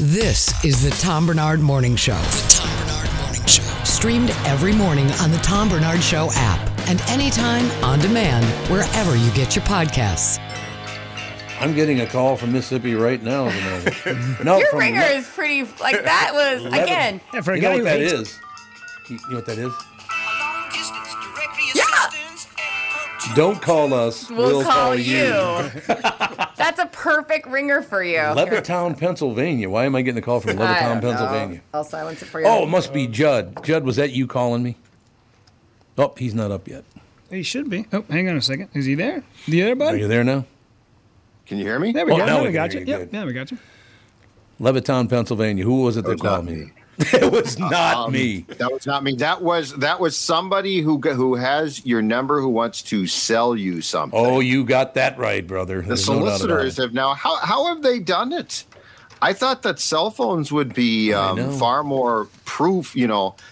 This is the Tom Barnard Morning Show. The Tom Barnard Morning Show. Streamed every morning on the Tom Barnard Show app and anytime on demand wherever you get your podcasts. I'm getting a call from Mississippi right now. No, your ringer is pretty, like that was, again. Yeah, for a guy who hates it. You know what that is? Yeah. Don't call us. We'll call you. That's a perfect ringer for you. Levittown, Pennsylvania. Why am I getting a call from Levittown, Pennsylvania? I'll silence it for you. Oh, it must be Judd. Judd, was that you calling me? Oh, he's not up yet. He should be. Oh, hang on a second. Is he there? You there, buddy? Are you there now? Can you hear me? There we go. Now we got you. Yep, now we got you. Levittown, Pennsylvania. Who was it that called me? It was not me. That was not me. That was somebody who has your number who wants to sell you something. Oh, you got that right, brother. There's solicitors have now. How have they done it? I thought that cell phones would be far more proof,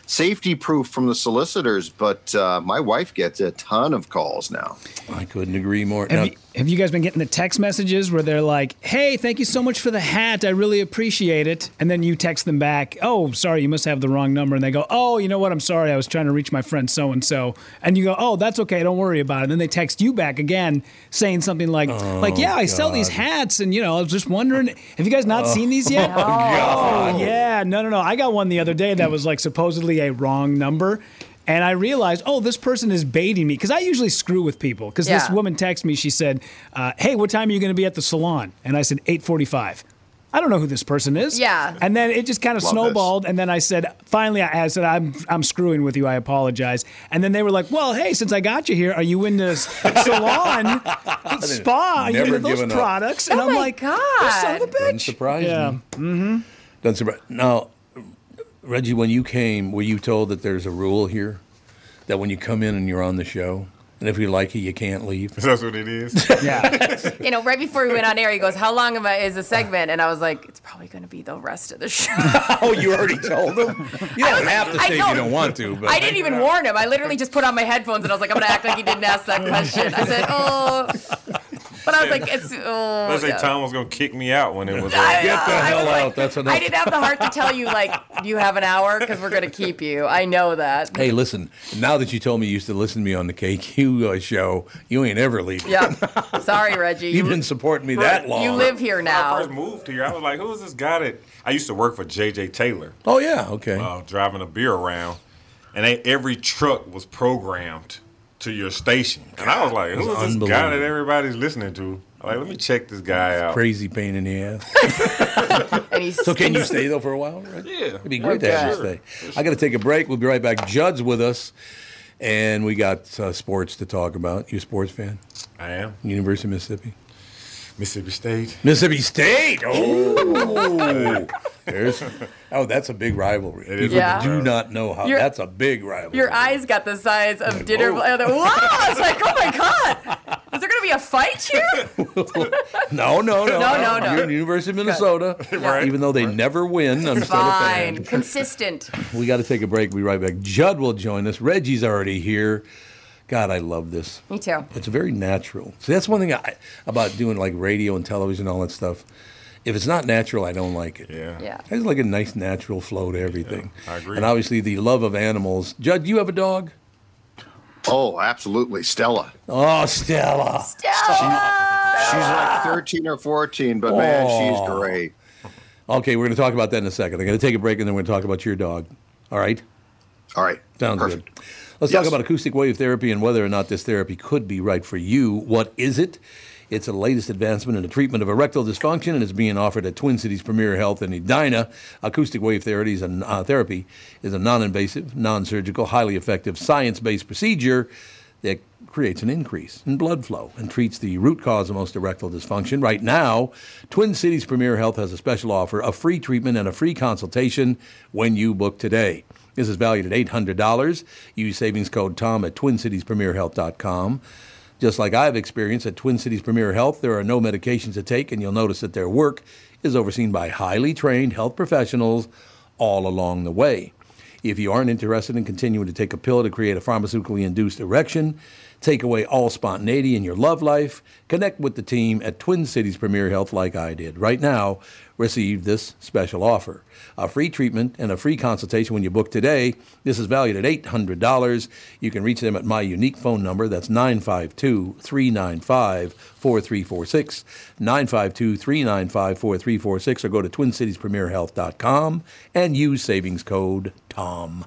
safety proof from the solicitors. But my wife gets a ton of calls now. I couldn't agree more. Have you guys been getting the text messages where they're like, hey, thank you so much for the hat. I really appreciate it. And then you text them back, oh, sorry, you must have the wrong number. And they go, oh, you know what? I'm sorry. I was trying to reach my friend so-and-so. And you go, oh, that's okay. Don't worry about it. And then they text you back again saying something like yeah, I sell these hats. And, I was just wondering, have you guys not seen these yet? Oh, God. Yeah. No. I got one the other day that was like supposedly a wrong number. And I realized, this person is baiting me. Because I usually screw with people. Because this woman texted me. She said, hey, what time are you going to be at the salon? And I said, 8:45. I don't know who this person is. Yeah. And then it just kind of snowballed. This. And then I said, finally, I said, I'm screwing with you. I apologize. And then they were like, well, hey, since I got you here, are you into salon, spa? Are you into those products? And I'm like, God, son of a bitch. Doesn't surprise me. Mm-hmm. Doesn't surprise me. Now, Reggie, when you came, were you told that there's a rule here that when you come in and you're on the show, and if you like it, you can't leave? That's what it is. Yeah. Right before we went on air, he goes, how long is the segment? And I was like, it's probably going to be the rest of the show. Oh, you already told him? You don't have to say if you don't want to. But I didn't even warn him. I literally just put on my headphones, and I was like, I'm going to act like he didn't ask that question. I said, But I was like, Tom was going to kick me out when it was like, get the hell out. Like, that's enough. I didn't have the heart to tell you, like, you have an hour because we're going to keep you. I know that. Hey, listen, now that you told me you used to listen to me on the KQ show, you ain't ever leaving. Yeah. Sorry, Reggie. You've been supporting me that long. You live here now. When I first moved here, I was like, who is this guy that I used to work for J.J. Taylor. Oh, yeah. Okay. Driving a beer around. And every truck was programmed to your station. And I was like, who is this guy that everybody's listening to? I'm like, let me check this guy out. Crazy pain in the ass. So can you stay, though, for a while? Right? Yeah. It'd be great to have you stay. I got to take a break. We'll be right back. Judd's with us, and we got sports to talk about. You a sports fan? I am. University of Mississippi? Mississippi State. Mississippi State! Oh! That's a big rivalry. People do not know how. That's a big rivalry. Your eyes got the size of dinner. Whoa! It's like, oh my God! Is there going to be a fight here? No. You're in the University of Minnesota, right? Even though they never win, I'm still a fan. Consistent. We got to take a break. We'll be right back. Judd will join us. Reggie's already here. God, I love this. Me too. It's very natural. See, that's one thing about doing like radio and television and all that stuff. If it's not natural, I don't like it. Yeah. There's like a nice natural flow to everything. Yeah, I agree. And obviously the love of animals. Judd, do you have a dog? Oh, absolutely. Stella. Oh, Stella. She's like 13 or 14, but man, she's great. Okay, we're going to talk about that in a second. I'm going to take a break, and then we're going to talk about your dog. All right. Sounds perfect. Good. Let's talk about acoustic wave therapy and whether or not this therapy could be right for you. What is it? It's the latest advancement in the treatment of erectile dysfunction, and it's being offered at Twin Cities Premier Health in Edina. Acoustic wave therapy is a non-invasive, non-surgical, highly effective, science-based procedure that creates an increase in blood flow and treats the root cause of most erectile dysfunction. Right now, Twin Cities Premier Health has a special offer, a free treatment and a free consultation when you book today. This is valued at $800. Use savings code TOM at TwinCitiesPremierHealth.com. Just like I've experienced at Twin Cities Premier Health, there are no medications to take, and you'll notice that their work is overseen by highly trained health professionals all along the way. If you aren't interested in continuing to take a pill to create a pharmaceutically induced erection, Take away all spontaneity in your love life. Connect with the team at Twin Cities Premier Health like I did. Right now, receive this special offer. A free treatment and a free consultation when you book today. This is valued at $800. You can reach them at my unique phone number. That's 952-395-4346, 952-395-4346, or go to TwinCitiesPremierHealth.com and use savings code TOM.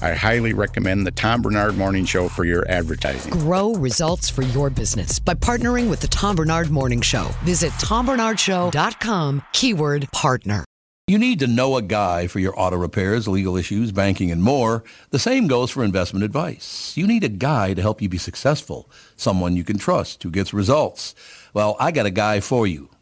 I highly recommend the Tom Barnard Morning Show for your advertising. Grow results for your business by partnering with the Tom Barnard Morning Show. Visit tombernardshow.com, keyword partner. You need to know a guy for your auto repairs, legal issues, banking, and more. The same goes for investment advice. You need a guy to help you be successful, someone you can trust who gets results. Well, I got a guy for you.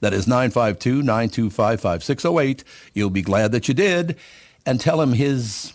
That is 952-925-5608. You'll be glad that you did. And tell him his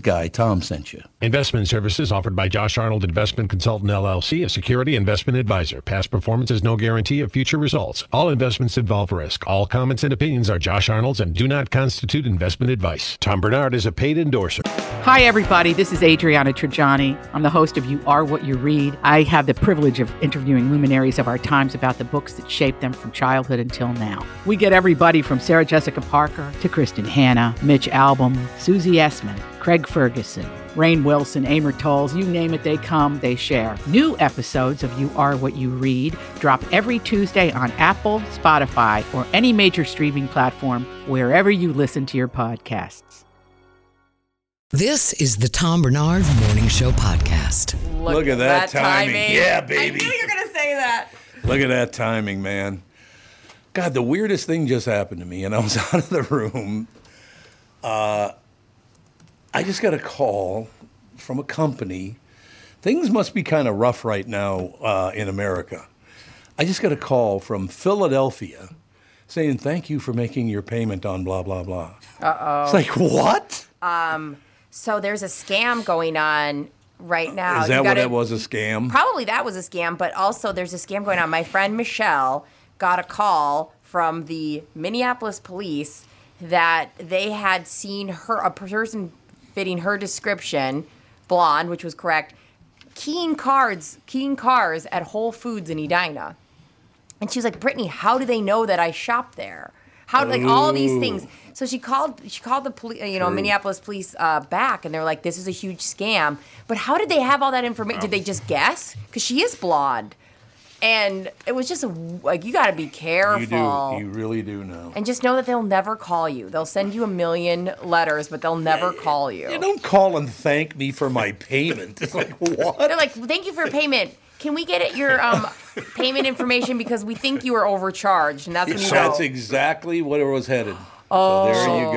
guy, Tom, sent you. Investment services offered by Josh Arnold Investment Consultant, LLC, a security investment advisor. Past performance is no guarantee of future results. All investments involve risk. All comments and opinions are Josh Arnold's and do not constitute investment advice. Tom Barnard is a paid endorser. Hi, everybody. This is Adriana Trigiani. I'm the host of You Are What You Read. I have the privilege of interviewing luminaries of our times about the books that shaped them from childhood until now. We get everybody from Sarah Jessica Parker to Kristen Hanna, Mitch Albom, Susie Essman, Craig Ferguson, Rainn Wilson, Amor Towles, you name it, they come, they share. New episodes of You Are What You Read drop every Tuesday on Apple, Spotify, or any major streaming platform wherever you listen to your podcasts. This is the Tom Barnard Morning Show podcast. Look at that timing. Yeah, baby. I knew you were going to say that. Look at that timing, man. God, the weirdest thing just happened to me, and I was out of the room. I just got a call from a company. Things must be kind of rough right now in America. I just got a call from Philadelphia saying, thank you for making your payment on blah, blah, blah. Uh-oh. It's like, what? So there's a scam going on right now. Is that what it was, a scam? Probably that was a scam, but also there's a scam going on. My friend Michelle got a call from the Minneapolis police that they had seen her, a person fitting her description, blonde, which was correct, keying cars at Whole Foods in Edina. And she was like, Brittany, how do they know that I shop there? How, like, all these things. So she called the police, Minneapolis police back, and they're like, this is a huge scam. But how did they have all that information? Did they just guess? Because she is blonde. And it was just like, you got to be careful. You do. You really do know. And just know that they'll never call you. They'll send you a million letters, but they'll never call you. You don't call and thank me for my payment. It's like, what? They're like, thank you for your payment. Can we get at your payment information because we think you were overcharged? And that's when you know. That's exactly what it was headed. Oh. So there you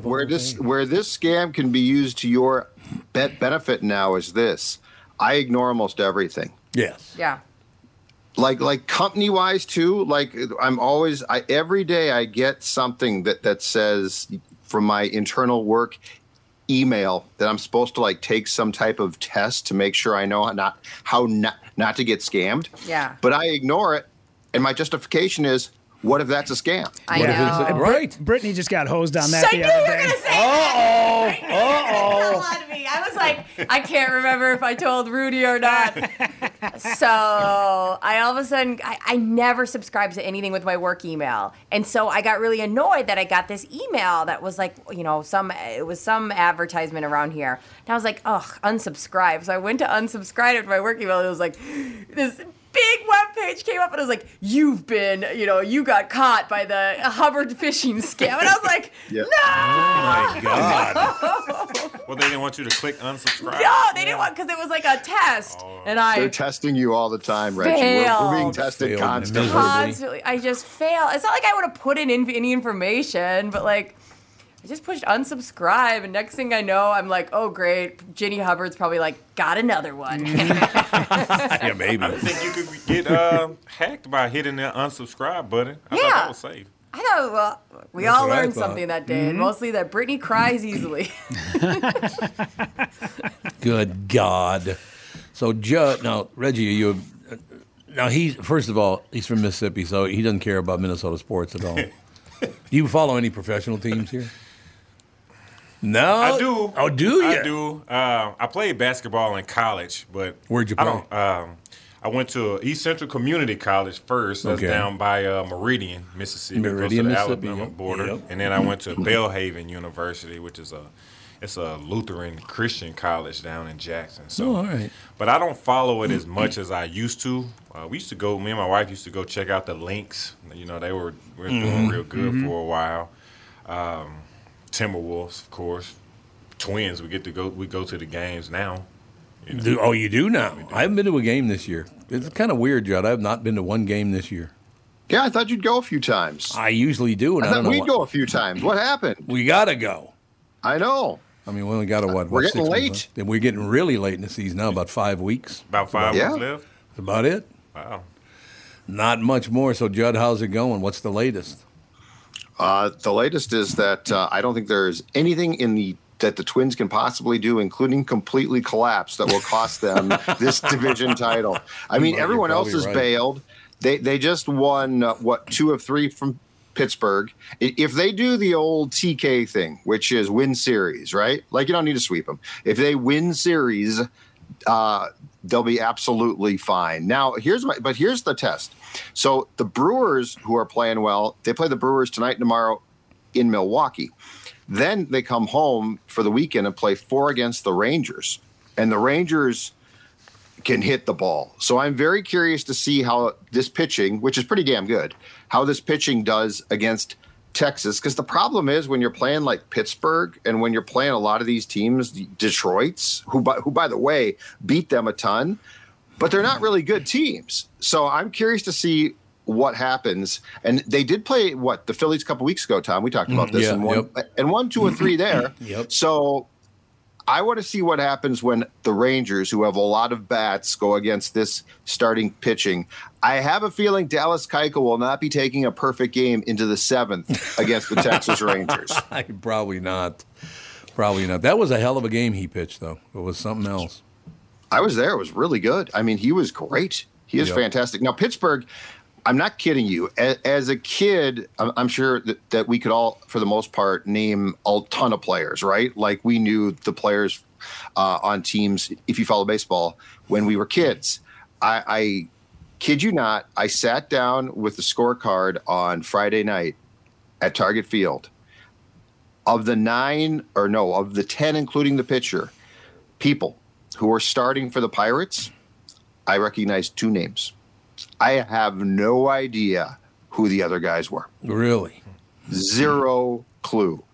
go. So where this scam can be used to your benefit now is this. I ignore almost everything. Yes. Yeah. Like company wise too. Like I'm always, every day I get something that says from my internal work email that I'm supposed to like take some type of test to make sure I know how not to get scammed. Yeah. But I ignore it, and my justification is, what if that's a scam? I know. Right. Brittany just got hosed on that the other day. Uh-oh. I was like, I can't remember if I told Rudy or not. So I all of a sudden, I never subscribed to anything with my work email. And so I got really annoyed that I got this email that was like, it was some advertisement around here. And I was like, unsubscribe. So I went to unsubscribe it to my work email. And it was like, this big webpage came up, and I was like, you've been, you got caught by the Hubbard phishing scam. And I was like, no! Oh, my God. Well, they didn't want you to click unsubscribe. No, they didn't want, because it was like a test. Oh. And They're testing you all the time, Reggie. We're being tested constantly. I just fail. It's not like I would have put in any information, but like, I just pushed unsubscribe, and next thing I know, I'm like, oh, great. Ginny Hubbard's probably like, got another one. Yeah, maybe. I think you could get hacked by hitting that unsubscribe button. I thought that was safe. I thought, well, that's all learned something that day, and mostly that Brittany cries easily. Good God. So, Reggie, first of all, he's from Mississippi, so he doesn't care about Minnesota sports at all. Do you follow any professional teams here? No. I do. Oh, do you? I do. I played basketball in college, but where'd you play? I went to East Central Community College first. That's down by Meridian, Mississippi, close to the Alabama border. Yep. And then I went to Bellhaven University, which is a Lutheran Christian college down in Jackson. So, all right. But I don't follow it as much as I used to. Me and my wife used to go check out the Lynx. You know, we were doing real good for a while. Timberwolves, of course. Twins, we go to the games now. You know. You do now? Yeah, I haven't been to a game this year. It's kind of weird, Judd. I have not been to one game this year. Yeah, I thought you'd go a few times. I usually do. And I thought we'd go a few times. What happened? We got to go. I know. I mean, we only got to what? We're getting late. And we're getting really late in the season now, about 5 weeks. About 5 weeks left. That's about it. Wow. Not much more. So, Judd, how's it going? What's the latest? The latest is that I don't think there's anything that the Twins can possibly do, including completely collapse, that will cost them this division title. I mean, everyone else is bailed. They just won, 2 of 3 from Pittsburgh. If they do the old TK thing, which is win series, right? Like, you don't need to sweep them. If they win series, they'll be absolutely fine. Now, here's the test. So the Brewers, who are playing well, they play the Brewers tonight and tomorrow in Milwaukee. Then they come home for the weekend and play 4 against the Rangers. And the Rangers can hit the ball. So I'm very curious to see how this pitching, which is pretty damn good, how this pitching does against Texas. Because the problem is when you're playing like Pittsburgh and when you're playing a lot of these teams, Detroit's, who by the way, beat them a ton, but they're not really good teams. So I'm curious to see what happens. And they did play the Phillies a couple weeks ago, Tom. We talked about this and won 2 and 3 there. Yep. So I want to see what happens when the Rangers, who have a lot of bats, go against this starting pitching. I have a feeling Dallas Keuchel will not be taking a perfect game into the 7th against the Texas Rangers. Probably not. That was a hell of a game he pitched, though. It was something else. I was there. It was really good. I mean, he was great. He is fantastic. Now, Pittsburgh, I'm not kidding you. As a kid, I'm sure that we could all, for the most part, name a ton of players, right? Like, we knew the players on teams, if you follow baseball, when we were kids. I kid you not, I sat down with the scorecard on Friday night at Target Field. Of the 10, including the pitcher, people who were starting for the Pirates, I recognized 2 names. I have no idea who the other guys were. Really? Zero clue.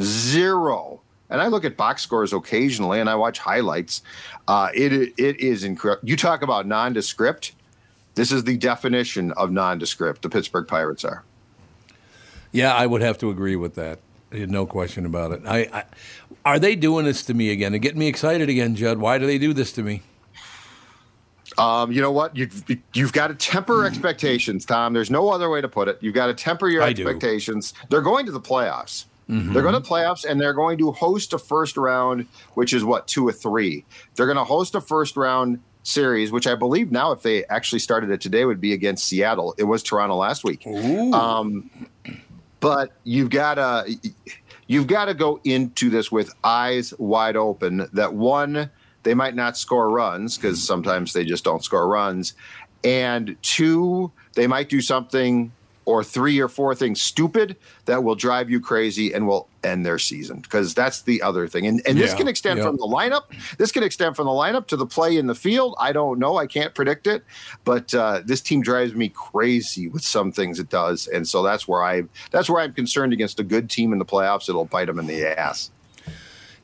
Zero. And I look at box scores occasionally, and I watch highlights. It is incredible. You talk about nondescript. This is the definition of nondescript, the Pittsburgh Pirates are. Yeah, I would have to agree with that. No question about it. Are they doing this to me again? They're getting me excited again, Judd. Why do they do this to me? You know what? You've got to temper expectations, Tom. There's no other way to put it. You've got to temper your expectations. They're going to the playoffs. Mm-hmm. They're going to the playoffs, and they're going to host a first round, which is 2 or 3. They're going to host a first round series, which I believe now, if they actually started it today, would be against Seattle. It was Toronto last week. But you've got to go into this with eyes wide open that one, they might not score runs because sometimes they just don't score runs. And 2, they might do something, or 3 or 4 things stupid that will drive you crazy and will end their season, because that's the other thing. And this can extend from the lineup. This can extend from the lineup to the play in the field. I don't know. I can't predict it. But this team drives me crazy with some things it does. And so that's where I'm concerned against a good team in the playoffs. It'll bite them in the ass.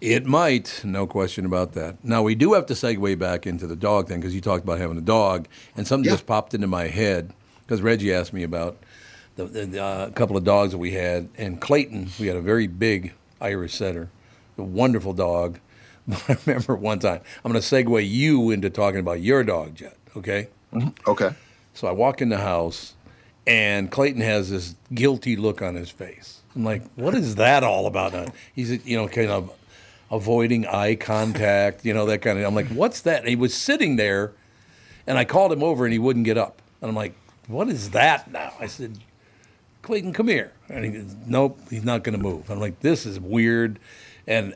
It might, no question about that. Now, we do have to segue back into the dog thing because you talked about having a dog, and something just popped into my head because Reggie asked me about a couple of dogs that we had. And Clayton, we had a very big Irish setter, a wonderful dog. But I remember one time, I'm going to segue you into talking about your dog, Judd, okay? Mm-hmm. Okay. So I walk in the house, and Clayton has this guilty look on his face. I'm like, what is that all about? He's, you know, kind of avoiding eye contact, you know, that kind of. I'm like, what's that? And he was sitting there, and I called him over, and he wouldn't get up. And I'm like, what is that now? I said, Clayton, come here. And he goes, nope, he's not going to move. I'm like, this is weird. And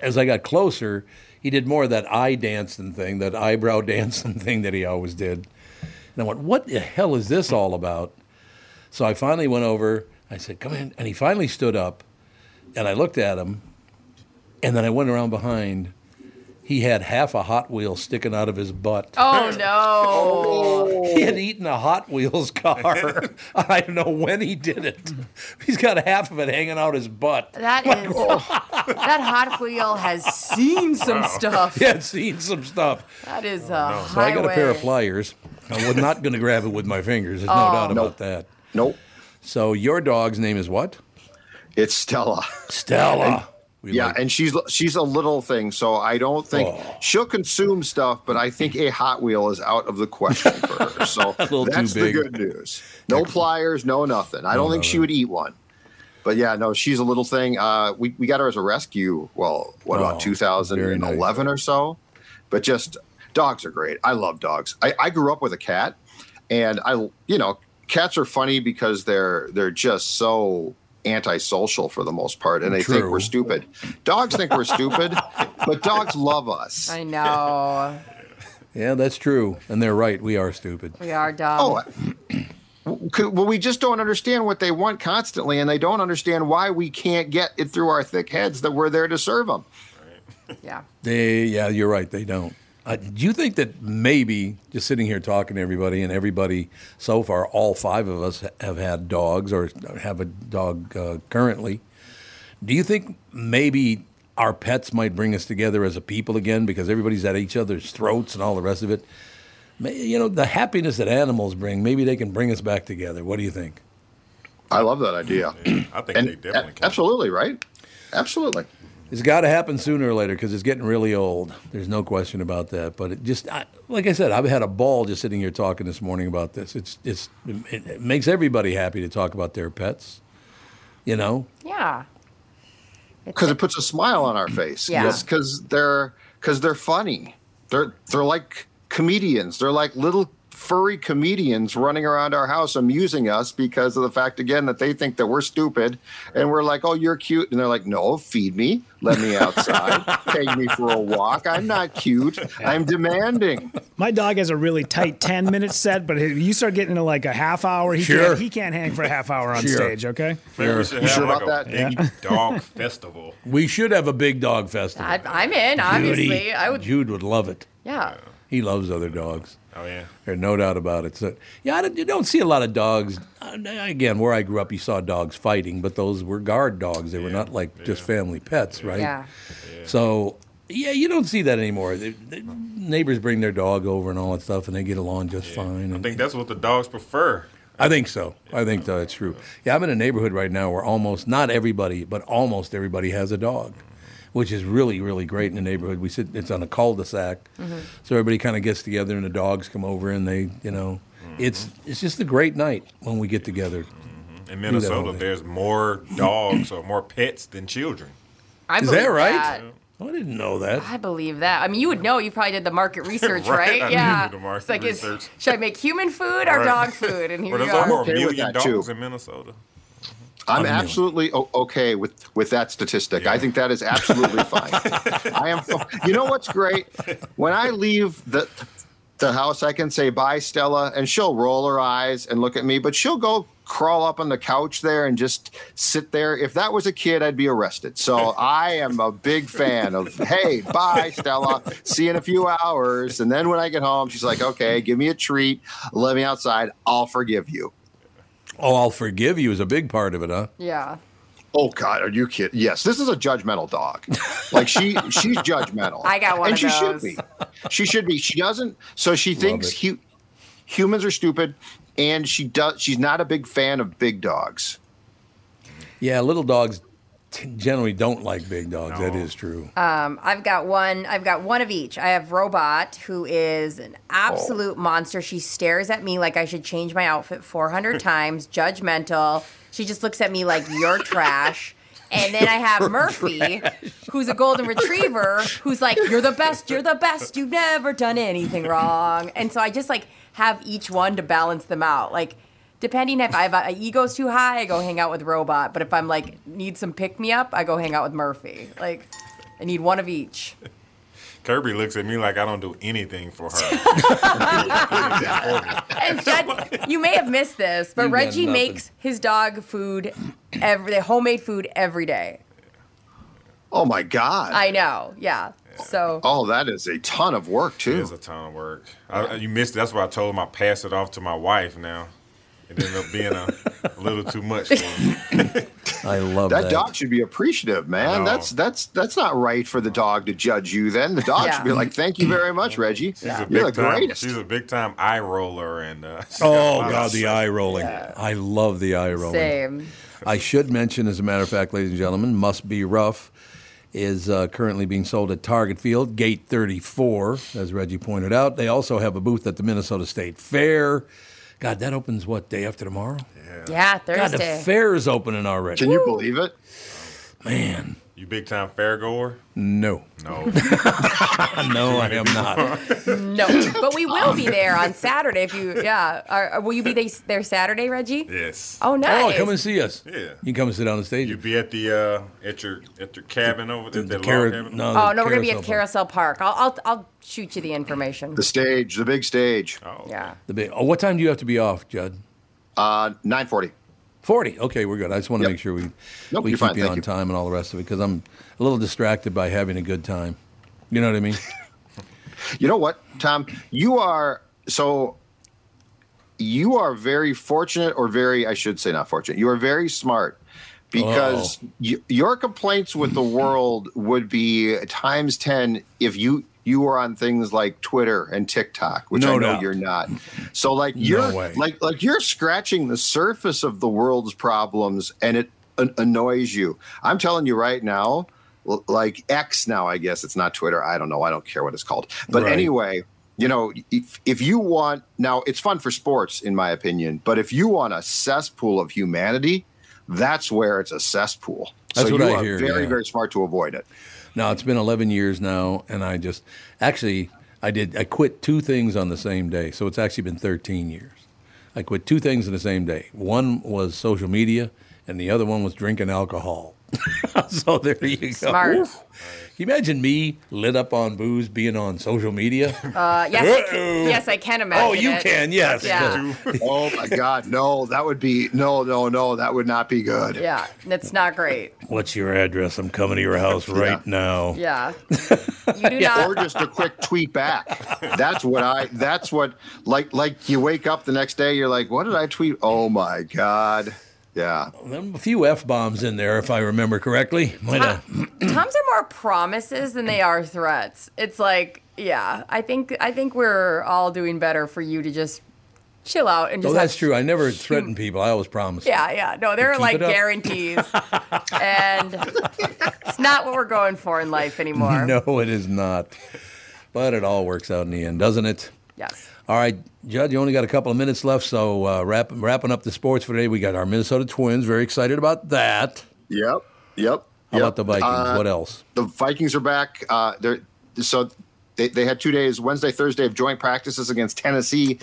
as I got closer, he did more of that eye dancing thing, that eyebrow dancing thing that he always did. And I went, what the hell is this all about? So I finally went over. I said, come in. And he finally stood up, and I looked at him, and then I went around behind. He had half a Hot Wheel sticking out of his butt. Oh, no. He had eaten a Hot Wheels car. I don't know when he did it. He's got half of it hanging out his butt. That Hot Wheel has seen some stuff. Yeah, it's seen some stuff. That is a highway. So I got a pair of pliers. I was not going to grab it with my fingers. There's no doubt about that. Nope. So your dog's name is what? It's Stella. Stella. And she's a little thing, so I don't think she'll consume stuff, but I think a Hot Wheel is out of the question for her. So that's the good news. No pliers, no nothing. I don't think she would eat one. But yeah, no, she's a little thing. We got her as a rescue, about 2011 or so? But just dogs are great. I love dogs. I grew up with a cat, and cats are funny because they're just so antisocial for the most part, and they think we're stupid. Dogs think we're stupid, but dogs love us. I know. Yeah, that's true, and they're right. We are stupid. We are dogs. Well, we just don't understand what they want constantly, and they don't understand why we can't get it through our thick heads that we're there to serve them. Right. Yeah. You're right. They don't. Do you think that maybe just sitting here talking to everybody and everybody so far, all five of us have had dogs or have a dog currently? Do you think maybe our pets might bring us together as a people again because everybody's at each other's throats and all the rest of it? You know, the happiness that animals bring, maybe they can bring us back together. What do you think? I love that idea. Yeah, I think they definitely can. Absolutely, right? Absolutely. It's got to happen sooner or later because it's getting really old. There's no question about that. But it just, like I said, I've had a ball just sitting here talking this morning about this. It makes everybody happy to talk about their pets, you know? Yeah. Because it puts a smile on our face. Yeah. Because they're funny. They're like comedians. They're like little furry comedians running around our house amusing us because of the fact, again, that they think that we're stupid. And we're like, oh, you're cute. And they're like, no, feed me. Let me outside. Take me for a walk. I'm not cute. I'm demanding. My dog has a really tight 10-minute set, but you start getting into like a half hour. He can't hang for a half hour on stage, okay? Sure. We should have about that? Big dog festival. We should have a big dog festival. I'm in, obviously. Jude would love it. Yeah. He loves other dogs. Oh, yeah. There's no doubt about it. So, you don't see a lot of dogs. Again, where I grew up, you saw dogs fighting, but those were guard dogs. They were not like just family pets, right? Yeah. So, you don't see that anymore. Neighbors bring their dog over and all that stuff, and they get along just fine. I think that's what the dogs prefer. I think so. Yeah, I think that's true. Yeah, I'm in a neighborhood right now where almost everybody has a dog, which is really, really great in the neighborhood. It's on a cul-de-sac, so everybody kind of gets together and the dogs come over and they, it's just a great night when we get together. Mm-hmm. In Minnesota, there's more dogs or more pets than children. Is that right? That. I didn't know that. I believe that. I mean, you would know. You probably did the market research, right? I did the market research. Should I make human food or dog food? And here there's over 1 million dogs in Minnesota. I'm absolutely okay with that statistic. Yeah. I think that is absolutely fine. You know what's great? When I leave the house, I can say bye, Stella, and she'll roll her eyes and look at me, but she'll go crawl up on the couch there and just sit there. If that was a kid, I'd be arrested. So I am a big fan of, hey, bye, Stella. See you in a few hours. And then when I get home, she's like, okay, give me a treat. Let me outside. I'll forgive you. Oh, I'll forgive you is a big part of it, huh? Yeah. Oh God, are you kidding? Yes, this is a judgmental dog. Like she's judgmental. I got one and of those. And she should be. She should be. She doesn't. So she thinks humans are stupid, and she's not a big fan of big dogs. Yeah, little dogs generally don't like big dogs. No. That is true. I've got one of each. I have Robot, who is an absolute monster. She stares at me like I should change my outfit 400 times. Judgmental. She just looks at me like, you're trash. And then I have Murphy, who's a golden retriever, who's like, you're the best, you've never done anything wrong. And so I just like have each one to balance them out. Like, depending if I have an ego's too high, I go hang out with Robot. But if I'm like, need some pick-me-up, I go hang out with Murphy. Like, I need one of each. Kirby looks at me like I don't do anything for her. And Judd, you may have missed this, but Reggie makes his dog homemade food every day. Oh my God! I know, yeah. So. Oh, that is a ton of work too. It is a ton of work. You missed it. That's why I told him I passed it off to my wife. Now it ended up being a little too much for me. I love that. That dog should be appreciative, man. That's not right for the dog to judge you then. The dog should be like, thank you very much, Reggie. You're the greatest. She's a big-time eye roller. And God, the eye rolling. Yeah. I love the eye rolling. Same. I should mention, as a matter of fact, ladies and gentlemen, Must Be Ruff is currently being sold at Target Field, Gate 34, as Reggie pointed out. They also have a booth at the Minnesota State Fair. God, that opens, what, day after tomorrow? Yeah, Thursday. God, the fair is opening already. Can you believe it? Man. You big-time fair goer? No. No, I am not. No, but we will be there on Saturday. Will you be there Saturday, Reggie? Yes. Oh, nice. Oh, come and see us. Yeah. You can come and sit on the stage. You'll be at the at your cabin over there. We're gonna be at Carousel Park. I'll shoot you the information. The big stage. Oh, yeah. What time do you have to be off, Judd? 9:40. 40. Okay, we're good. I just want to make sure we keep you on time and all the rest of it, because I'm a little distracted by having a good time. You know what I mean? You know what, Tom? You are very fortunate, or very, I should say not fortunate. You are very smart, because your complaints with the world would be times 10 if you were on things like Twitter and TikTok, which you're not. So like you're scratching the surface of the world's problems, and it annoys you. I'm telling you right now, like X now, I guess it's not Twitter. I don't know. I don't care what it's called. But anyway, you know, if you want, now it's fun for sports, in my opinion. But if you want a cesspool of humanity, that's where it's a cesspool. That's what I hear. Very, very smart to avoid it. Now, it's been 11 years now, and I just I quit two things on the same day. So it's actually been 13 years. I quit two things on the same day. One was social media, and the other one was drinking alcohol. So there you go. Smart. Oof. Can you imagine me lit up on booze being on social media? Yes, I can imagine. Oh, you can, yes. Yeah. Oh, my God. No, that would be, no, that would not be good. Yeah, that's not great. What's your address? I'm coming to your house right now. Yeah. You do not. Or just a quick tweet back. That's what, like you wake up the next day, you're like, what did I tweet? Oh, my God. Yeah. A few F-bombs in there, if I remember correctly. Toms are more promises than they are threats. It's like, I think we're all doing better for you to just chill out and just. Oh, that's true. I never threaten people. I always promise. Yeah. No, they're like guarantees. And it's not what we're going for in life anymore. No, it is not. But it all works out in the end, doesn't it? Yes. All right, Judd, you only got a couple of minutes left, so wrapping up the sports for today, we got our Minnesota Twins. Very excited about that. Yep. How about the Vikings? What else? The Vikings are back. They had 2 days, Wednesday, Thursday, of joint practices against Tennessee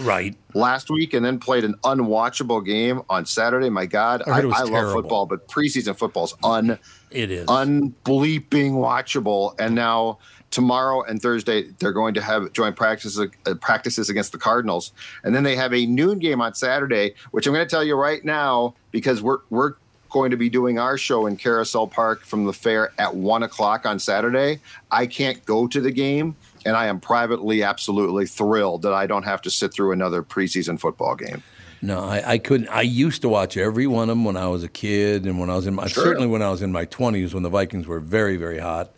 last week, and then played an unwatchable game on Saturday. My God, I love football, but preseason football is unbleeping watchable, and now – tomorrow and Thursday, they're going to have joint practices against the Cardinals. And then they have a noon game on Saturday, which I'm going to tell you right now, because we're going to be doing our show in Carousel Park from the fair at 1 o'clock on Saturday. I can't go to the game, and I am privately absolutely thrilled that I don't have to sit through another preseason football game. No, I couldn't. I used to watch every one of them when I was a kid, and when I was in my certainly when I was in my 20s, when the Vikings were very, very hot.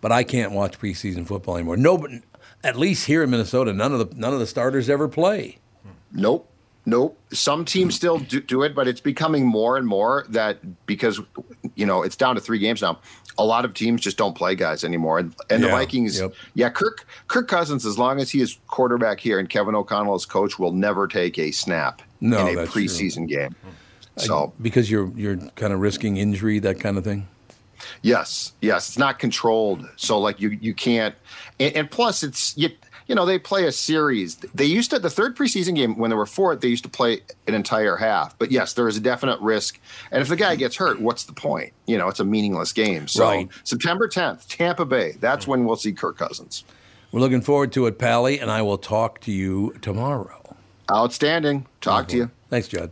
But I can't watch preseason football anymore. Nobody, at least here in Minnesota, none of the starters ever play. Nope. Some teams still do it, but it's becoming more and more that because, you know, it's down to 3 games now. A lot of teams just don't play guys anymore. And the Vikings, Kirk Cousins, as long as he is quarterback here and Kevin O'Connell is coach, will never take a snap in a preseason game. So because you're kind of risking injury, that kind of thing? Yes. It's not controlled. So, like, you can't – and plus, it's – you know, they play a series. They used to, the third preseason game, when there were 4, they used to play an entire half. But, yes, there is a definite risk. And if the guy gets hurt, what's the point? You know, it's a meaningless game. So September 10th, Tampa Bay, that's when we'll see Kirk Cousins. We're looking forward to it, Pally, and I will talk to you tomorrow. Outstanding. Talk to you. Thanks, Judd.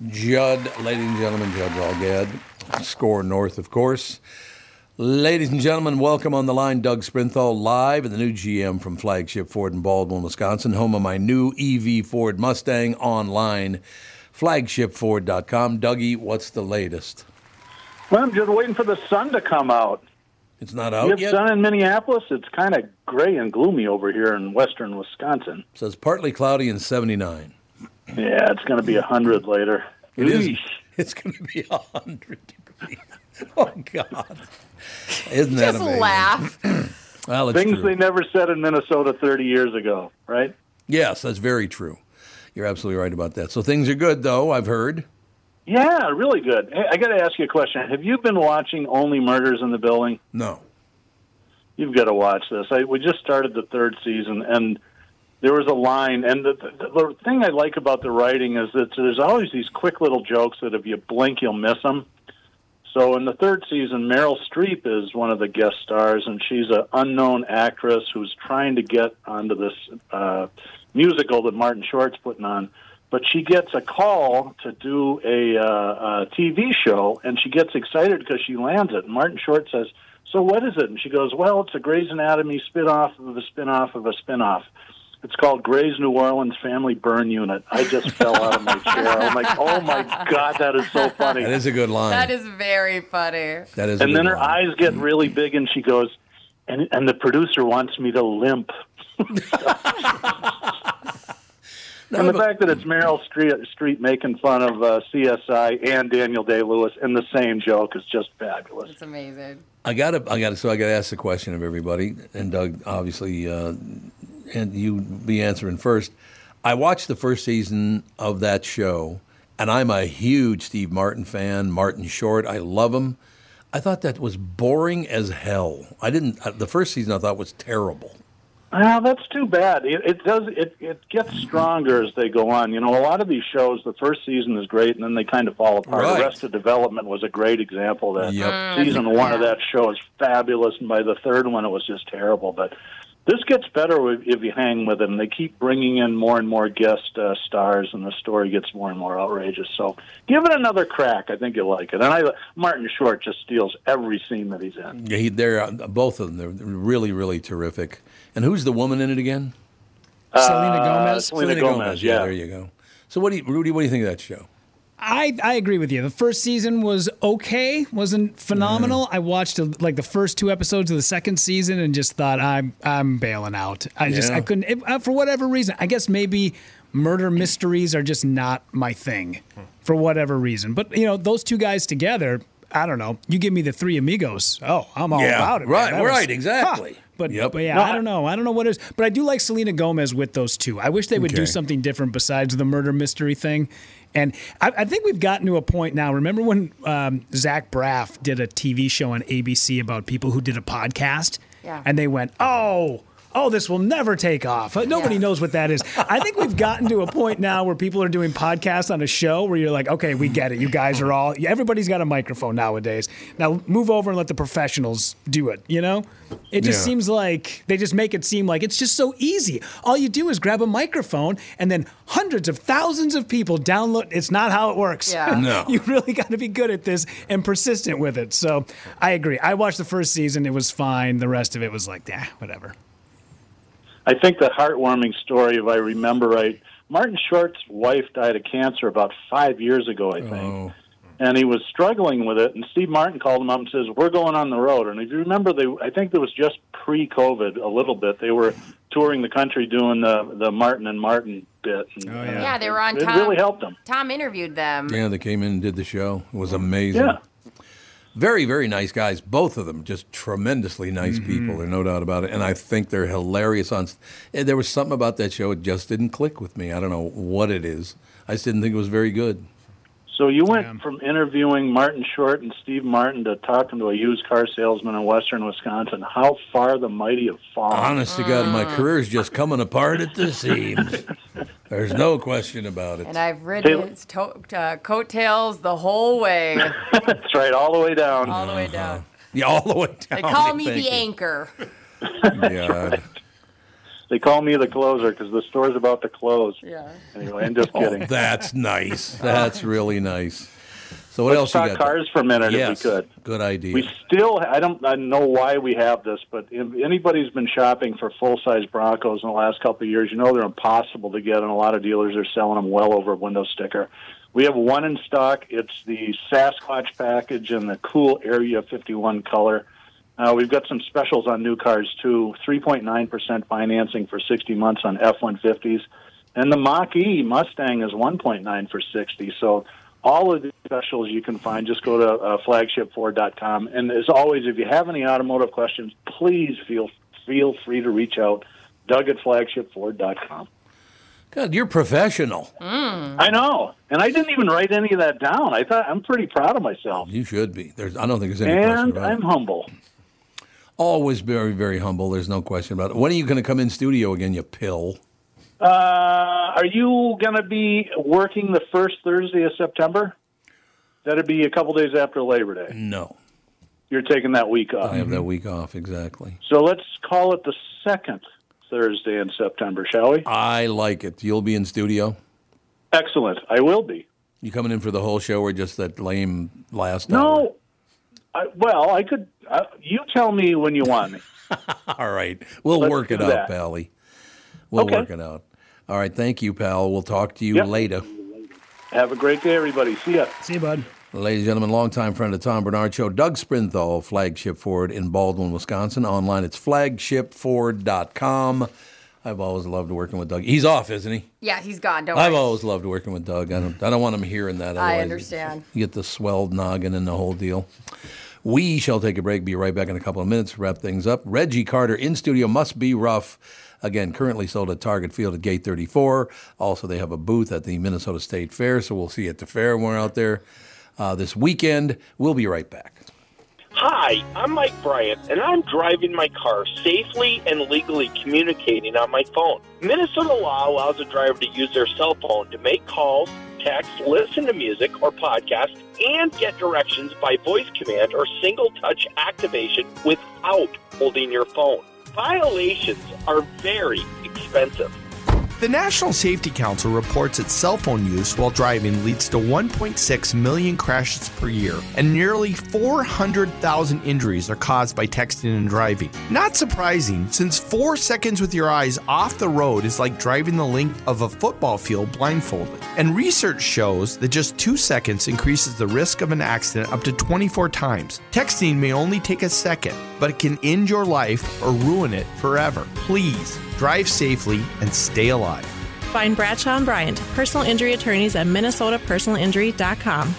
Ladies and gentlemen, Judd Zulgad, Score North, of course. Ladies and gentlemen, welcome on the line, Doug Sprinthal, live at the new GM from Flagship Ford in Baldwin, Wisconsin, home of my new EV Ford Mustang, online, flagshipford.com. Dougie, what's the latest? Well, I'm just waiting for the sun to come out. It's not out yet? You have sun in Minneapolis? It's kind of gray and gloomy over here in western Wisconsin. So it's partly cloudy and 79. Yeah, it's going to be 100 later. It is. It's going to be 100 degrees. Oh, God. Isn't that amazing? Just laugh. Well, it's things true. They never said in Minnesota 30 years ago, right? Yes, that's very true. You're absolutely right about that. So things are good, though, I've heard. Yeah, really good. Hey, I got to ask you a question. Have you been watching Only Murders in the Building? No. You've got to watch this. We just started the 3rd season, and there was a line. And the thing I like about the writing is that there's always these quick little jokes that if you blink, you'll miss them. So in the 3rd season, Meryl Streep is one of the guest stars, and she's an unknown actress who's trying to get onto this musical that Martin Short's putting on. But she gets a call to do a TV show, and she gets excited because she lands it. And Martin Short says, "So what is it?" And she goes, "Well, it's a Grey's Anatomy spinoff of a spinoff of a spinoff. It's called Gray's New Orleans Family Burn Unit." I just fell out of my chair. I'm like, oh, my God, that is so funny. That is a good line. That is very funny. That is. And then her eyes get really big, and she goes, and the producer wants me to limp. And the fact that it's Meryl Streep making fun of CSI and Daniel Day-Lewis in the same joke is just fabulous. It's amazing. I gotta ask the question of everybody, and Doug, obviously... and you be answering first. I watched the 1st season of that show, and I'm a huge Steve Martin fan, Martin Short. I love him. I thought that was boring as hell. The 1st season I thought was terrible. Well, that's too bad. It gets stronger as they go on. You know, a lot of these shows, the 1st season is great, and then they kind of fall apart. Right. Arrested Development was a great example of that. Yep. Season 1 of that show is fabulous, and by the 3rd one, it was just terrible. But this gets better if you hang with them. They keep bringing in more and more guest stars, and the story gets more and more outrageous. So give it another crack. I think you'll like it. And Martin Short just steals every scene that he's in. Yeah, both of them. They're really, really terrific. And who's the woman in it again? Selena Gomez. Selena Gomez. Yeah, there you go. So Rudy, what do you think of that show? I agree with you. The 1st season was okay, wasn't phenomenal. I watched the first 2 episodes of the 2nd season and just thought I'm bailing out. I couldn't for whatever reason. I guess maybe murder mysteries are just not my thing for whatever reason. But you know, those 2 guys together, I don't know. You give me the Three Amigos. Oh, I'm all about it. Right, exactly. Huh. But yeah, no, I don't know. I don't know what it is. But I do like Selena Gomez with those 2. I wish they would do something different besides the murder mystery thing. And I think we've gotten to a point now. Remember when Zach Braff did a TV show on ABC about people who did a podcast? Yeah. And they went, oh, this will never take off. Nobody knows what that is. I think we've gotten to a point now where people are doing podcasts on a show where you're like, okay, we get it. You guys are everybody's got a microphone nowadays. Now move over and let the professionals do it, you know? It just seems like they just make it seem like it's just so easy. All you do is grab a microphone and then hundreds of thousands of people download. It's not how it works. Yeah. No. You really got to be good at this and persistent with it. So I agree. I watched the 1st season. It was fine. The rest of it was like, whatever. I think the heartwarming story, if I remember right, Martin Short's wife died of cancer about 5 years ago, I think. Oh. And he was struggling with it, and Steve Martin called him up and says, we're going on the road. And if you remember, I think it was just pre-COVID a little bit. They were touring the country doing the Martin and Martin bit. And, yeah, they were on Tom. It really helped them. Tom interviewed them. Yeah, they came in and did the show. It was amazing. Yeah. Very, very nice guys, both of them, just tremendously nice people. There's no doubt about it. And I think they're hilarious. There was something about that show, it just didn't click with me. I don't know what it is. I just didn't think it was very good. So you went from interviewing Martin Short and Steve Martin to talking to a used car salesman in western Wisconsin. How far the mighty have fallen. Honest to God, my career is just coming apart at the seams. There's no question about it. And I've ridden its coattails the whole way. That's right, all the way down. All the way down. Yeah, all the way down. They call me the anchor. God. They call me the closer because the store's about to close. Yeah. Anyway, I'm just kidding. Oh, that's nice. That's really nice. So what else you got? Let's talk cars for a minute if we could. Good idea. We still, I don't know why we have this, but if anybody's been shopping for full-size Broncos in the last couple of years, you know they're impossible to get, and a lot of dealers are selling them well over a window sticker. We have one in stock. It's the Sasquatch package in the cool Area 51 color. We've got some specials on new cars, too. 3.9% financing for 60 months on F-150s. And the Mach-E Mustang is 1.9 for 60. So all of the specials you can find, just go to flagshipford.com. And as always, if you have any automotive questions, please feel free to reach out. Doug at flagshipford.com. God, you're professional. I know. And I didn't even write any of that down. I'm pretty proud of myself. You should be. I don't think there's any question about it. And I'm humble. Always very, very humble. There's no question about it. When are you going to come in studio again, you pill? Are you going to be working the first Thursday of September? That'd be a couple days after Labor Day. No. You're taking that week off. I have that week off, exactly. So let's call it the second Thursday in September, shall we? I like it. You'll be in studio? Excellent. I will be. You coming in for the whole show or just that lame last hour? No. I could. You tell me when you want me. All right. Let's work it out, Pally. We'll work it out. All right. Thank you, pal. We'll talk to you later. Have a great day, everybody. See ya. See you, bud. Ladies and gentlemen, longtime friend of Tom Barnard Show, Doug Sprinthal, Flagship Ford in Baldwin, Wisconsin. Online, it's flagshipford.com. I've always loved working with Doug. He's off, isn't he? Yeah, he's gone. Don't worry. I've always loved working with Doug. I don't want him hearing that. I understand. You get the swelled noggin and the whole deal. We shall take a break. Be right back in a couple of minutes. Wrap things up. Reggie Carter in studio. Must Be Ruff. Again, currently sold at Target Field at Gate 34. Also, they have a booth at the Minnesota State Fair, so we'll see you at the fair when we're out there this weekend. We'll be right back. Hi, I'm Mike Bryant, and I'm driving my car safely and legally communicating on my phone. Minnesota law allows a driver to use their cell phone to make calls, text, listen to music or podcasts, and get directions by voice command or single-touch activation without holding your phone. Violations are very expensive. The National Safety Council reports that cell phone use while driving leads to 1.6 million crashes per year, and nearly 400,000 injuries are caused by texting and driving. Not surprising, since 4 seconds with your eyes off the road is like driving the length of a football field blindfolded. And research shows that just 2 seconds increases the risk of an accident up to 24 times. Texting may only take a second, but it can end your life or ruin it forever. Please, drive safely and stay alive. Find Bradshaw and Bryant, personal injury attorneys at minnesotapersonalinjury.com.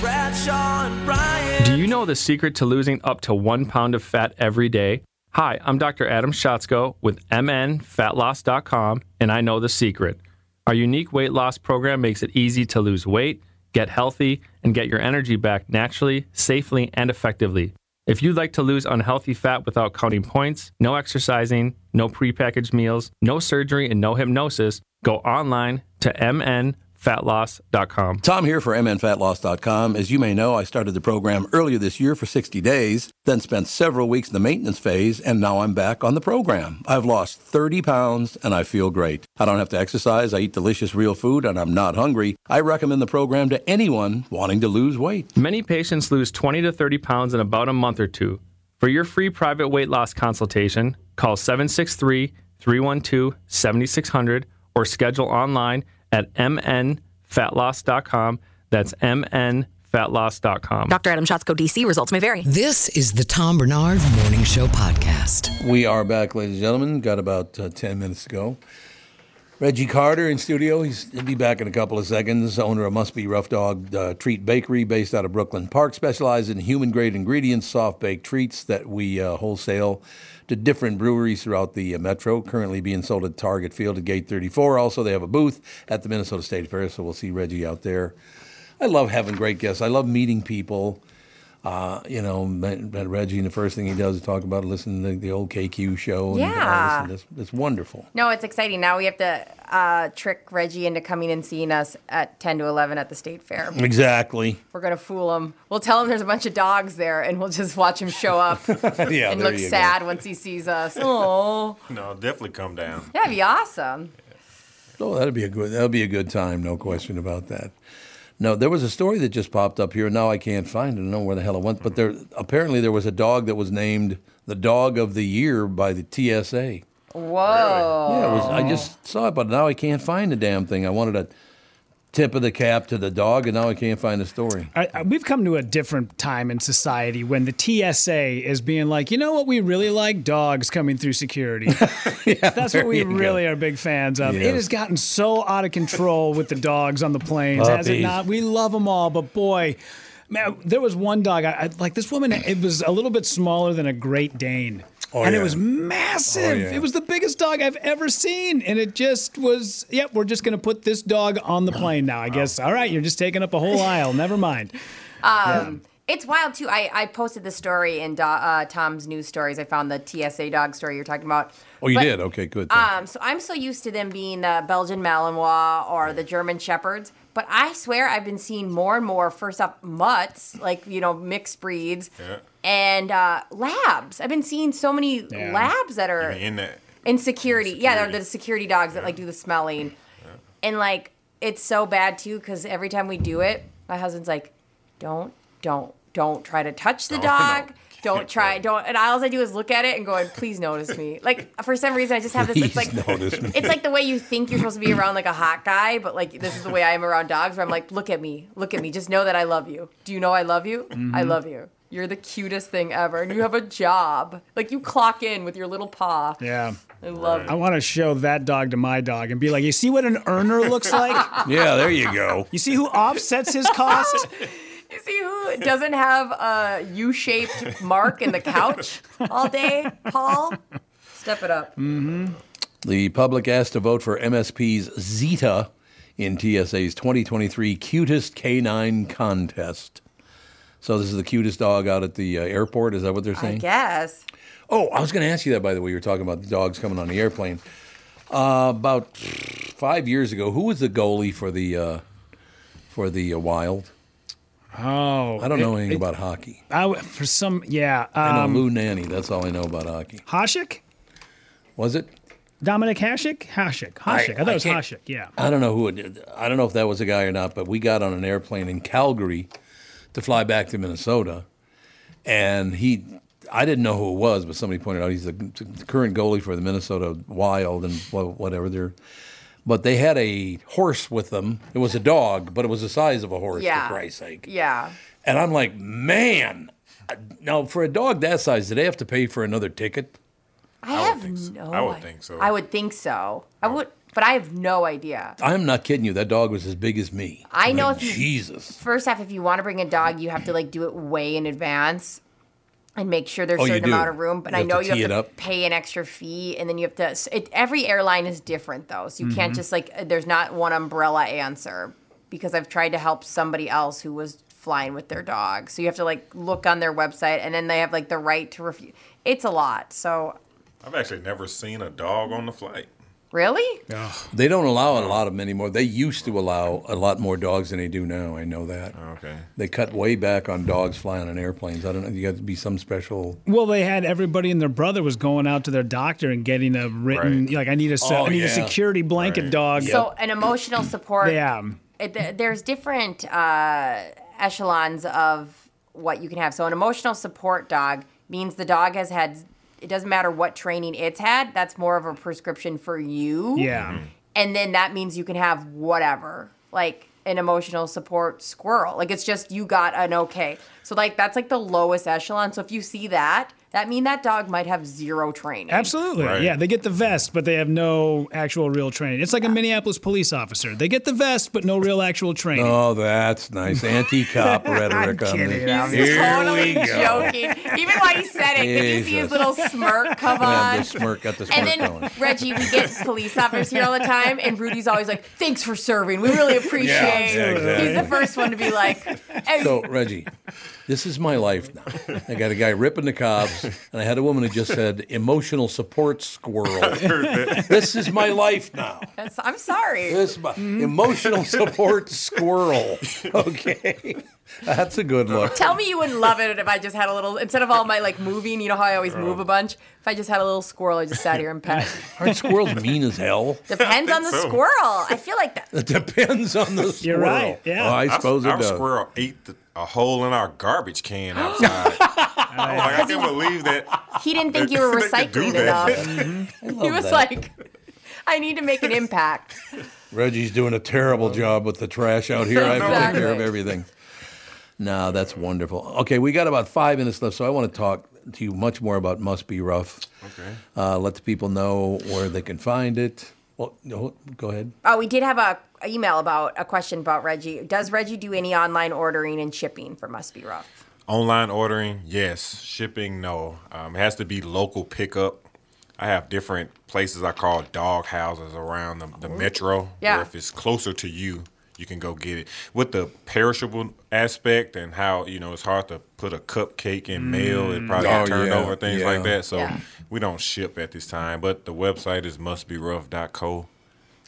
Bradshaw and Bryant. Do you know the secret to losing up to 1 pound of fat every day? Hi, I'm Dr. Adam Schatzko with mnfatloss.com, and I know the secret. Our unique weight loss program makes it easy to lose weight, get healthy, and get your energy back naturally, safely, and effectively. If you'd like to lose unhealthy fat without counting points, no exercising, no prepackaged meals, no surgery, and no hypnosis, go online to mnfatloss.com. Tom here for mnfatloss.com. As you may know, I started the program earlier this year for 60 days, then spent several weeks in the maintenance phase, and now I'm back on the program. I've lost 30 pounds, and I feel great. I don't have to exercise. I eat delicious real food, and I'm not hungry. I recommend the program to anyone wanting to lose weight. Many patients lose 20 to 30 pounds in about a month or two. For your free private weight loss consultation, call 763-312-7600 or schedule online at mnfatloss.com. That's mnfatloss.com. Dr. Adam Schatzko, D.C. Results may vary. This is the Tom Barnard Morning Show Podcast. We are back, ladies and gentlemen. Got about 10 minutes to go. Reggie Carter in studio. He'll be back in a couple of seconds. Owner of Must Be Ruff Dog Treat Bakery based out of Brooklyn Park. Specializes in human-grade ingredients, soft-baked treats that we wholesale to different breweries throughout the metro. Currently being sold at Target Field at Gate 34. Also, they have a booth at the Minnesota State Fair, so we'll see Reggie out there. I love having great guests. I love meeting people. You know, met Reggie, and the first thing he does is talk about listening to the old KQ show. And yeah. It's wonderful. No, it's exciting. Now we have to trick Reggie into coming and seeing us at 10 to 11 at the State Fair. Exactly. We're going to fool him. We'll tell him there's a bunch of dogs there, and we'll just watch him show up and look sad once he sees us. Oh. No, definitely come down. That'd be awesome. Oh, that'd be a good time, no question about that. No, there was a story that just popped up here, and now I can't find it. I don't know where the hell it went, but apparently there was a dog that was named the Dog of the Year by the TSA. Whoa. Really? Yeah, I just saw it, but now I can't find the damn thing. I wanted a tip of the cap to the dog, and now I can't find the story. We've come to a different time in society when the TSA is being like, you know what, we really like dogs coming through security. Yeah, that's what we really are big fans of. Yes. It has gotten so out of control with the dogs on the planes, puppies. Has it not? We love them all, but boy, man, there was one dog, like this woman, it was a little bit smaller than a Great Dane. Oh, and it was massive. Oh, yeah. It was the biggest dog I've ever seen. And it just was, we're just going to put this dog on the plane now, I guess. All right, you're just taking up a whole aisle. Never mind. It's wild, too. I posted the story in Tom's news stories. I found the TSA dog story you're talking about. Oh, you did? Okay, good. So I'm so used to them being the Belgian Malinois or the German Shepherds. But I swear I've been seeing more and more, first off, mutts, like, you know, mixed breeds. Yeah. And labs. I've been seeing so many labs that are in security. Yeah, they're the security dogs that, like, do the smelling. Yeah. And, like, it's so bad, too, because every time we do it, my husband's like, don't try to touch the dog. No. Don't. And all I do is look at it and go, please notice me. Like, for some reason, I just have this. It's like, it's like the way you think you're supposed to be around, like, a hot guy, but, like, this is the way I am around dogs, where I'm like, look at me. Just know that I love you. Do you know I love you? Mm-hmm. I love you. You're the cutest thing ever, and you have a job. Like, you clock in with your little paw. Yeah. I love it. I want to show that dog to my dog and be like, you see what an earner looks like? Yeah, there you go. You see who offsets his cost? You see who doesn't have a U-shaped mark in the couch all day, Paul? Step it up. Mm-hmm. The public asked to vote for MSP's Zeta in TSA's 2023 Cutest Canine Contest. So this is the cutest dog out at the airport? Is that what they're saying? I guess. Oh, I was going to ask you that, by the way. You were talking about the dogs coming on the airplane. About 5 years ago, who was the goalie for the Wild? Oh, I don't know anything about hockey. I know Lou Nanny. That's all I know about hockey. Hasek? Was it? Dominic Hasek? Hasek. I thought it was Hasek, yeah. I don't know who it did. I don't know if that was a guy or not, but we got on an airplane in Calgary to fly back to Minnesota, and I didn't know who it was, but somebody pointed out he's the current goalie for the Minnesota Wild and whatever they're. But they had a horse with them. It was a dog, but it was the size of a horse, for Christ's sake. Yeah. And I'm like, man, now for a dog that size, do they have to pay for another ticket? I would think so. But I have no idea. I'm not kidding you. That dog was as big as me. I know. First off, if you want to bring a dog, you have to, like, do it way in advance. And make sure there's a certain amount of room. But I know you have to pay an extra fee, and then you have to. Every airline is different, though, so you can't just, like, there's not one umbrella answer, because I've tried to help somebody else who was flying with their dog. So you have to, like, look on their website, and then they have, like, the right to refuse. It's a lot. So I've actually never seen a dog on the flight. Really? Oh. They don't allow a lot of them anymore. They used to allow a lot more dogs than they do now. I know that. Okay. They cut way back on dogs flying on airplanes. I don't know. You got to be some special. Well, they had everybody and their brother was going out to their doctor and getting a written, like, I need a security blanket dog. Yep. So an emotional support. Yeah. There's different echelons of what you can have. So an emotional support dog means the dog has had. It doesn't matter what training it's had. That's more of a prescription for you. Yeah. And then that means you can have whatever, like an emotional support squirrel. Like, it's just, you got an okay. So, like, that's like the lowest echelon. So if you see that, that means that dog might have zero training. Absolutely. Right. Yeah, they get the vest, but they have no actual real training. It's like a Minneapolis police officer. They get the vest, but no real actual training. Oh, that's nice. Anti-cop rhetoric on this. He's totally joking. Even while he said it, did you see his little smirk come on? Yeah, the smirk got the smirk going. And then, Reggie, we get police officers here all the time, and Rudy's always like, thanks for serving. We really appreciate it. Yeah, exactly. He's the first one to be like. Hey. So, Reggie, this is my life now. I got a guy ripping the cops, and I had a woman who just said, emotional support squirrel. This is my life now. I'm sorry. This is my emotional support squirrel. Okay. That's a good look. Tell me you wouldn't love it if I just had a little, instead of all my like moving, you know how I always move a bunch? If I just had a little squirrel, I just sat here and pet. Aren't squirrels mean as hell? Depends on the squirrel. I feel like that. It depends on the squirrel. You're right. Yeah. Oh, I suppose it does. Our squirrel ate a hole in our garbage can outside. I can't believe that. He didn't think you were recycling enough. Mm-hmm. He was like, I need to make an impact. Reggie's doing a terrible job with the trash out here. Exactly. I've taken care of everything. No, that's wonderful. Okay, we got about 5 minutes left, so I want to talk to you much more about Must Be Ruff. Okay. Let the people know where they can find it. Well, no, go ahead. Oh, we did have an email about a question about Reggie. Does Reggie do any online ordering and shipping for Must Be Ruff? Online ordering, yes. Shipping, no. It has to be local pickup. I have different places I call dog houses around the metro. Yeah. Where if it's closer to you, you can go get it. With the perishable aspect and how, you know, it's hard to put a cupcake in mail. It probably got turned over, things like that. So we don't ship at this time. But the website is mustberuff.co.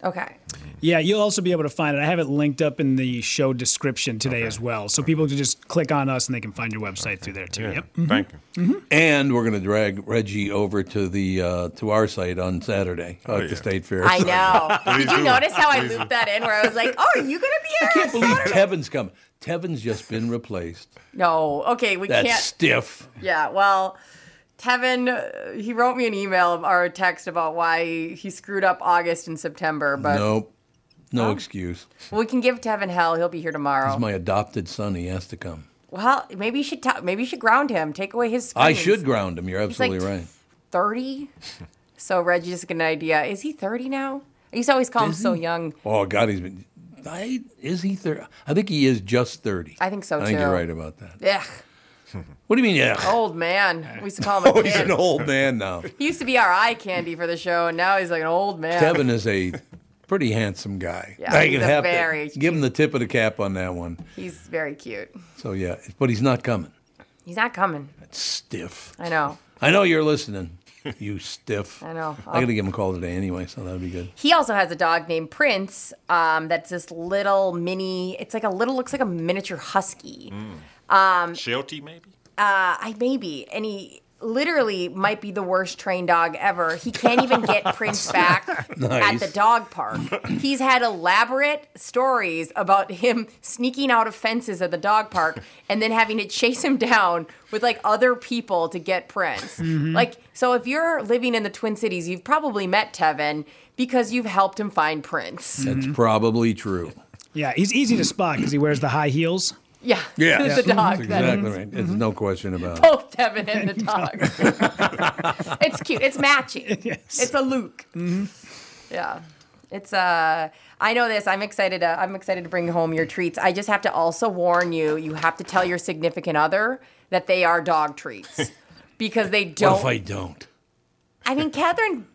Okay. Yeah, you'll also be able to find it. I have it linked up in the show description today as well. So people can just click on us and they can find your website through there too. Yeah. Yep. Mm-hmm. Thank you. Mm-hmm. And we're going to drag Reggie over to the to our site on Saturday at the State Fair. I know. Did you notice how I looped that in where I was like, oh, are you going to be here? I can't believe Tevin's coming. Tevin's just been replaced. No. Okay, That's stiff. Yeah, well, Tevin, he wrote me an email or a text about why he screwed up August and September. But no excuse. Well, we can give Tevin hell. He'll be here tomorrow. He's my adopted son. He has to come. Well, maybe you should ground him. Take away his screens. I should ground him. You're absolutely right. 30? So Reggie just got an idea. Is he 30 now? I used to always call him so young. Oh, God, he's been... Is he 30? I think he is just 30. I think so, too. I think you're right about that. Yeah. What do you mean, yeah? Old man. We used to call him a kid. He's an old man now. He used to be our eye candy for the show, and now he's like an old man. Tevin is a pretty handsome guy. Yeah, he's very cute. Give him the tip of the cap on that one. He's very cute. So, yeah, but he's not coming. He's not coming. That's stiff. I know. I know you're listening. You stiff. I know. I got to give him a call today anyway, so that'll be good. He also has a dog named Prince that's this little mini, looks like a miniature husky. Sheltie, maybe? Maybe. And he literally might be the worst trained dog ever. He can't even get Prince back at the dog park. He's had elaborate stories about him sneaking out of fences at the dog park and then having to chase him down with, like, other people to get Prince. Mm-hmm. Like, so if you're living in the Twin Cities, you've probably met Tevin because you've helped him find Prince. That's probably true. Yeah, he's easy to spot because he wears the high heels. Yeah, yeah. The dog. That's exactly right. It's no question about it. Both Tevin and the dog. It's cute. It's matching. Yes. It's a Luke. Mm-hmm. Yeah. It's I know this. I'm excited to bring home your treats. I just have to also warn you. You have to tell your significant other that they are dog treats because they don't. What if I don't? I mean, Catherine,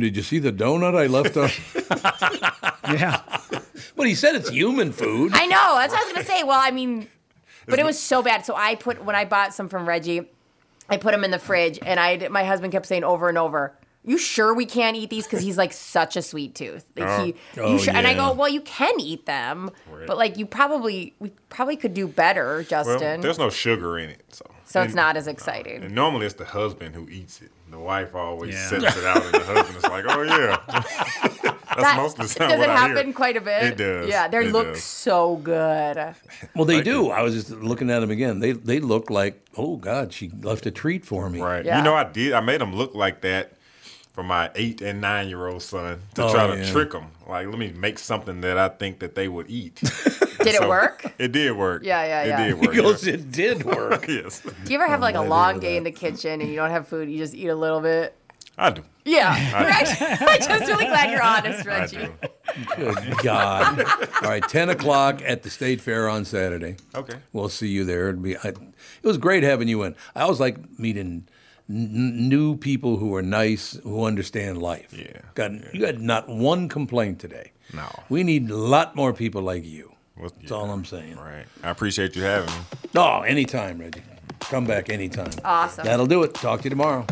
did you see the donut I left up? Yeah. But he said it's human food. I know. That's what I was going to say. Well, I mean, but it was so bad. So when I bought some from Reggie, I put them in the fridge, and my husband kept saying over and over, you sure we can't eat these? Because he's like such a sweet tooth. Like, yeah. And I go, well, you can eat them, but like we probably could do better, Justin. Well, there's no sugar in it. So it's not as exciting. And normally it's the husband who eats it. The wife always sets it out, and the husband is like, oh, yeah. That's most of the time. Does it happen quite a bit? It does. Yeah, they look so good. Well, they do. I was just looking at them again. They look like, oh, God, she left a treat for me. Right. Yeah. You know, I made them look like that for my 8 and 9 year old son to try to trick them. Like, let me make something that I think that they would eat. Did it work? It did work. Yeah. It did work. Because it did work. Yes. Do you ever have like a long day in the kitchen and you don't have food? You just eat a little bit. I do. Yeah. I'm just really glad you're honest, Reggie. Good God. All right, 10 o'clock at the State Fair on Saturday. Okay. We'll see you there. It was great having you in. I always like meeting new people who are nice, who understand life. Yeah. You had not one complaint today. No. We need a lot more people like you. That's all I'm saying. Right. I appreciate you having me. Oh, anytime, Reggie. Come back anytime. Awesome. That'll do it. Talk to you tomorrow.